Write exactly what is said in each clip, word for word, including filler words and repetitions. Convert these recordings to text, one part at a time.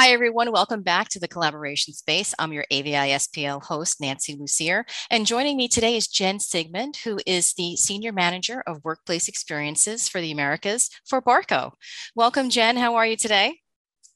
Hi, everyone. Welcome back to the Collaboration Space. I'm your A V I S P L host, Nancy Lucier, and joining me today is Jen Sigmund, who is the Senior Manager of Workplace Experiences for the Americas for Barco. Welcome, Jen. How are you today?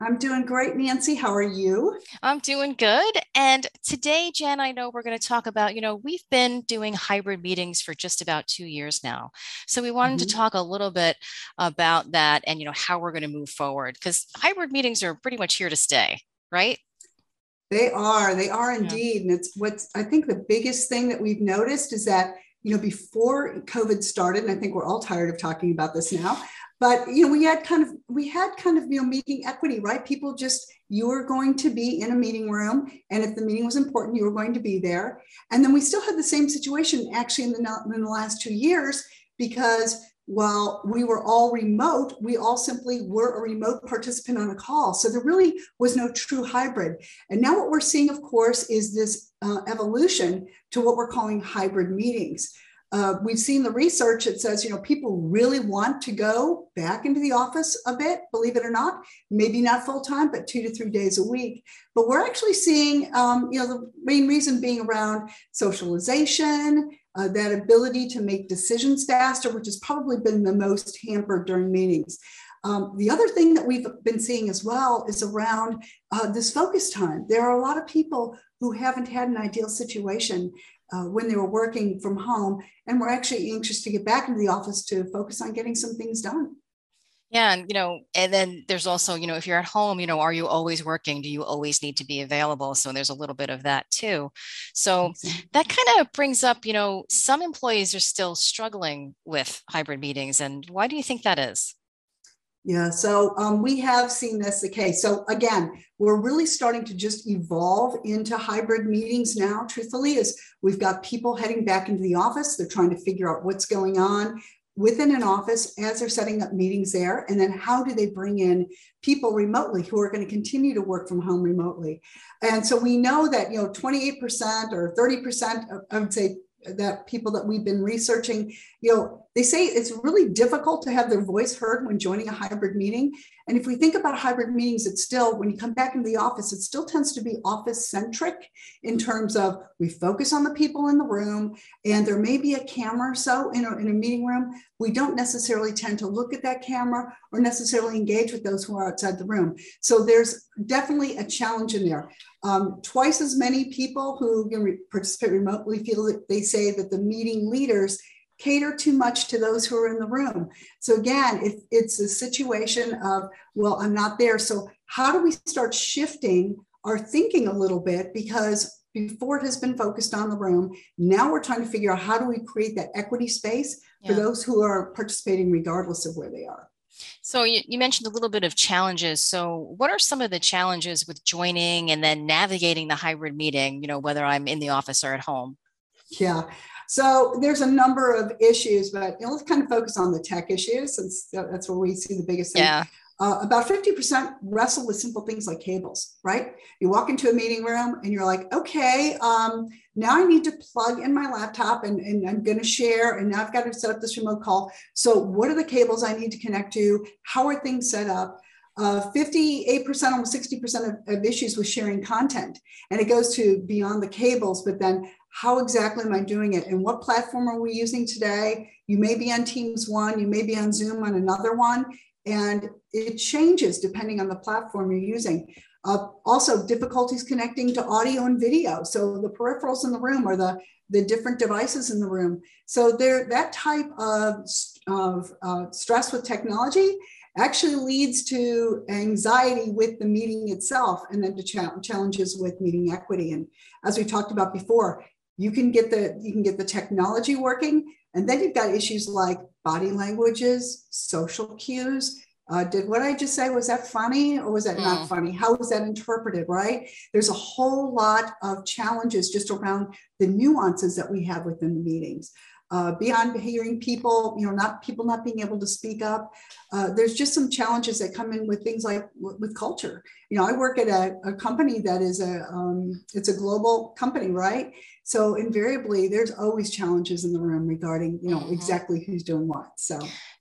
I'm doing great, Nancy. How are you? I'm doing good. And today, Jen, I know we're going to talk about, you know, we've been doing hybrid meetings for just about two years now. So we wanted mm-hmm. to talk a little bit about that and, you know, how we're going to move forward, because hybrid meetings are pretty much here to stay, right? They are. They are indeed. Yeah. And it's what's, I think the biggest thing that we've noticed is that, you know, before COVID started, and I think we're all tired of talking about this now, but, you know, we had kind of, we had kind of, you know, meeting equity, right? People just, you were going to be in a meeting room. And if the meeting was important, you were going to be there. And then we still had the same situation actually in the, in the last two years, because while we were all remote, we all simply were a remote participant on a call. So there really was no true hybrid. And now what we're seeing, of course, is this uh, evolution to what we're calling hybrid meetings. Uh, we've seen the research that says, you know, people really want to go back into the office a bit, believe it or not, maybe not full time, but two to three days a week. But we're actually seeing, um, you know, the main reason being around socialization, uh, that ability to make decisions faster, which has probably been the most hampered during meetings. Um, the other thing that we've been seeing as well is around uh, this focus time. There are a lot of people who haven't had an ideal situation Uh, when they were working from home, and we're actually anxious to get back into the office to focus on getting some things done. Yeah. And, you know, and then there's also, you know, if you're at home, you know, are you always working? Do you always need to be available? So there's a little bit of that too. So that kind of brings up, you know, some employees are still struggling with hybrid meetings. And why do you think that is? Yeah, so um, we have seen this the case. So again, we're really starting to just evolve into hybrid meetings now, truthfully, is we've got people heading back into the office. They're trying to figure out what's going on within an office as they're setting up meetings there. And then how do they bring in people remotely who are going to continue to work from home remotely? And so we know that, you know, twenty-eight percent or thirty percent, of, I would say, that people that we've been researching, you know, they say it's really difficult to have their voice heard when joining a hybrid meeting. And if we think about hybrid meetings, it's still, when you come back into the office, it still tends to be office centric in terms of we focus on the people in the room, and there may be a camera or so in a, in a meeting room. We don't necessarily tend to look at that camera or necessarily engage with those who are outside the room. So there's definitely a challenge in there. Um, twice as many people who can participate remotely feel that they say that the meeting leaders cater too much to those who are in the room. So again, it, it's a situation of, well, I'm not there. So how do we start shifting our thinking a little bit? Because before it has been focused on the room, now we're trying to figure out how do we create that equity space yeah. for those who are participating regardless of where they are. So you, you mentioned a little bit of challenges. So what are some of the challenges with joining and then navigating the hybrid meeting, you know, whether I'm in the office or at home? Yeah. So there's a number of issues, but you know, let's kind of focus on the tech issues since that's where we see the biggest thing. Yeah. Uh, about fifty percent wrestle with simple things like cables, right? You walk into a meeting room and you're like, okay, um, now I need to plug in my laptop and, and I'm going to share. And now I've got to set up this remote call. So what are the cables I need to connect to? How are things set up? Uh, fifty-eight percent, almost sixty percent of, of issues with sharing content. And it goes to beyond the cables, but then how exactly am I doing it? And what platform are we using today? You may be on Teams one, you may be on Zoom on another one. And it changes depending on the platform you're using. Uh, also, difficulties connecting to audio and video. So the peripherals in the room or the, the different devices in the room. So there, that type of, of uh, stress with technology actually leads to anxiety with the meeting itself and then to ch- challenges with meeting equity. And as we talked about before, you can get the, you can get the technology working. And then you've got issues like body languages, social cues. Uh, did what I just say, was that funny or was that mm. not funny? How was that interpreted, right? There's a whole lot of challenges just around the nuances that we have within the meetings. Uh, beyond hearing people, you know, not people not being able to speak up. Uh, there's just some challenges that come in with things like w- with culture. You know, I work at a, a company that is a, um, it's a global company, right? So invariably, there's always challenges in the room regarding, you know, mm-hmm. exactly who's doing what. So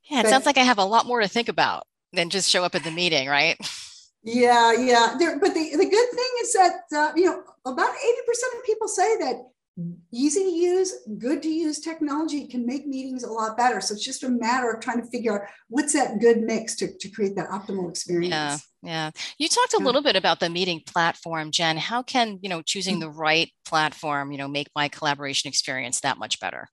yeah, it but, sounds like I have a lot more to think about than just show up at the meeting, right? Yeah, yeah. There, but the, the good thing is that, uh, you know, about eighty percent of people say that easy to use, good to use technology can make meetings a lot better. So it's just a matter of trying to figure out what's that good mix to, to create that optimal experience. Yeah, yeah. You talked a yeah. little bit about the meeting platform, Jen. How can, you know, choosing the right platform, you know, make my collaboration experience that much better?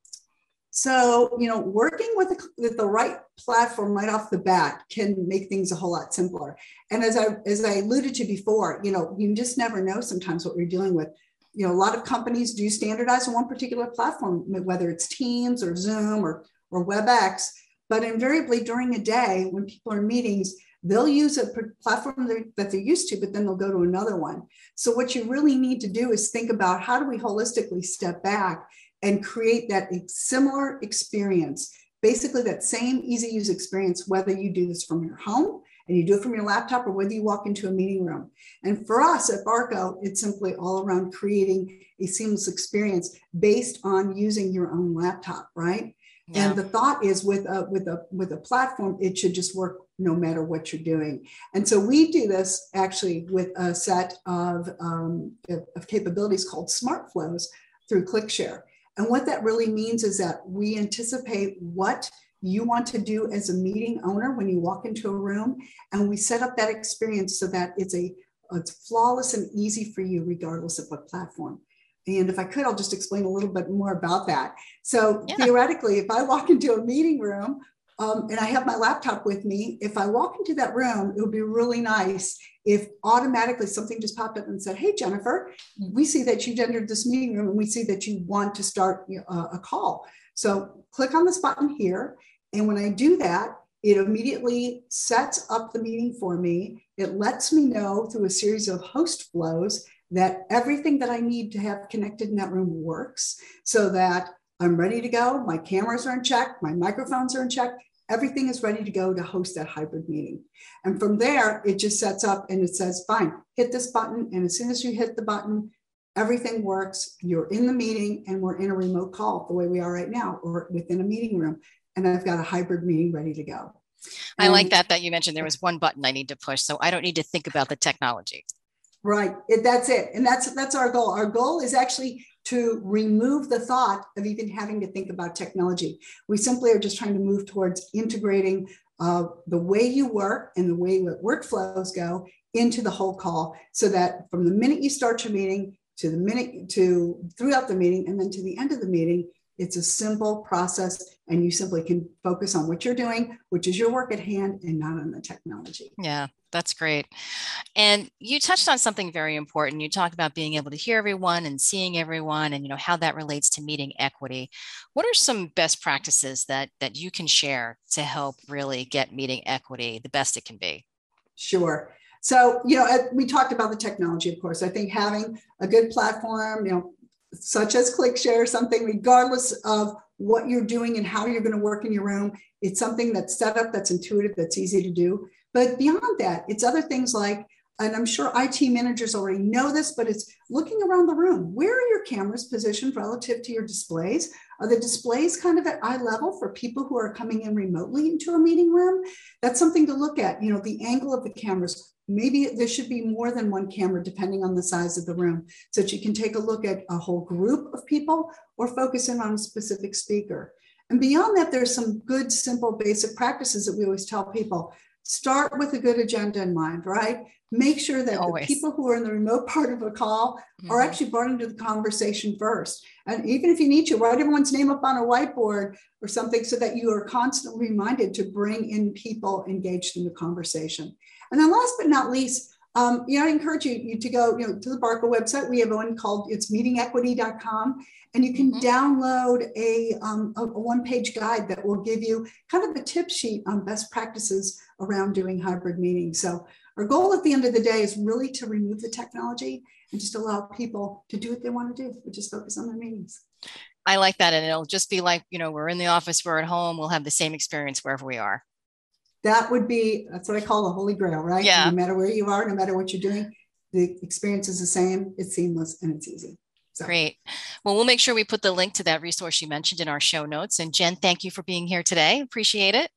So, you know, working with the, with the right platform right off the bat can make things a whole lot simpler. And as I as I alluded to before, you know, you just never know sometimes what you're dealing with. You know, a lot of companies do standardize on one particular platform, whether it's Teams or Zoom or, or WebEx. But invariably during a day when people are in meetings, they'll use a platform that they're used to, but then they'll go to another one. So what you really need to do is think about how do we holistically step back and create that similar experience, basically that same easy use experience, whether you do this from your home and you do it from your laptop or whether you walk into a meeting room. And for us at Barco, it's simply all around creating a seamless experience based on using your own laptop, right? Yeah. And the thought is with a, with a, with a platform, it should just work no matter what you're doing. And so we do this actually with a set of, um, of capabilities called Smart Flows through ClickShare. And what that really means is that we anticipate what you want to do as a meeting owner when you walk into a room, and we set up that experience so that it's a it's flawless and easy for you regardless of what platform. And if I could, I'll just explain a little bit more about that. So yeah. theoretically, if I walk into a meeting room um, and I have my laptop with me, if I walk into that room, it would be really nice if automatically something just popped up and said, hey, Jennifer, we see that you've entered this meeting room and we see that you want to start a call. So click on this button here. And when I do that, it immediately sets up the meeting for me. It lets me know through a series of host flows that everything that I need to have connected in that room works so that I'm ready to go. My cameras are in check. My microphones are in check. Everything is ready to go to host that hybrid meeting. And from there, it just sets up and it says, fine, hit this button. And as soon as you hit the button, everything works. You're in the meeting and we're in a remote call the way we are right now or within a meeting room. And I've got a hybrid meeting ready to go. I and, like that, that you mentioned there was one button I need to push. So I don't need to think about the technology. Right. It, that's it. And that's, that's our goal. Our goal is actually to remove the thought of even having to think about technology. We simply are just trying to move towards integrating uh, the way you work and the way your workflows go into the whole call so that from the minute you start your meeting to the minute to throughout the meeting and then to the end of the meeting, it's a simple process and you simply can focus on what you're doing, which is your work at hand and not on the technology. Yeah, that's great. And you touched on something very important. You talked about being able to hear everyone and seeing everyone and, you know, how that relates to meeting equity. What are some best practices that, that you can share to help really get meeting equity the best it can be? Sure. So, you know, we talked about the technology, of course. I think having a good platform, you know, such as ClickShare, something regardless of what you're doing and how you're going to work in your room. It's something that's set up, that's intuitive, that's easy to do. But beyond that, it's other things like, and I'm sure I T managers already know this, but it's looking around the room. Where are your cameras positioned relative to your displays? Are the displays kind of at eye level for people who are coming in remotely into a meeting room? That's something to look at, you know, the angle of the cameras. Maybe there should be more than one camera depending on the size of the room so that you can take a look at a whole group of people or focus in on a specific speaker. And beyond that, there's some good, simple, basic practices that we always tell people. Start with a good agenda in mind, right? Make sure that always. The people who are in the remote part of a call mm-hmm. are actually brought into the conversation first. And even if you need to, write everyone's name up on a whiteboard or something so that you are constantly reminded to bring in people engaged in the conversation. And then last but not least, um, you know, I encourage you, you to go you know, to the Barco website. We have one called, it's meeting equity dot com. And you can mm-hmm. download a, um, a one-page guide that will give you kind of a tip sheet on best practices around doing hybrid meetings. So our goal at the end of the day is really to remove the technology and just allow people to do what they want to do, which is focus on their meetings. I like that. And it'll just be like, you know, we're in the office, we're at home, we'll have the same experience wherever we are. That would be, that's what I call the holy grail, right? Yeah. No matter where you are, no matter what you're doing, the experience is the same, it's seamless, and it's easy. So. Great. Well, we'll make sure we put the link to that resource you mentioned in our show notes. And Jen, thank you for being here today. Appreciate it.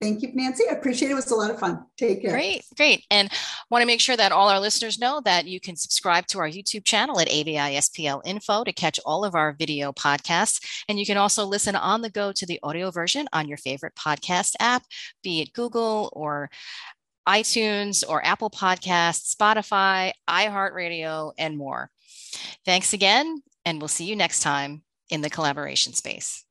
Thank you, Nancy. I appreciate it. It was a lot of fun. Take care. Great, great. And I want to make sure that all our listeners know that you can subscribe to our YouTube channel at A V I S P L Info to catch all of our video podcasts. And you can also listen on the go to the audio version on your favorite podcast app, be it Google or iTunes or Apple Podcasts, Spotify, iHeartRadio, and more. Thanks again, and we'll see you next time in the collaboration space.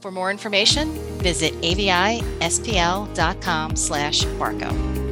For more information, visit A V I S P L dot com slash Barco.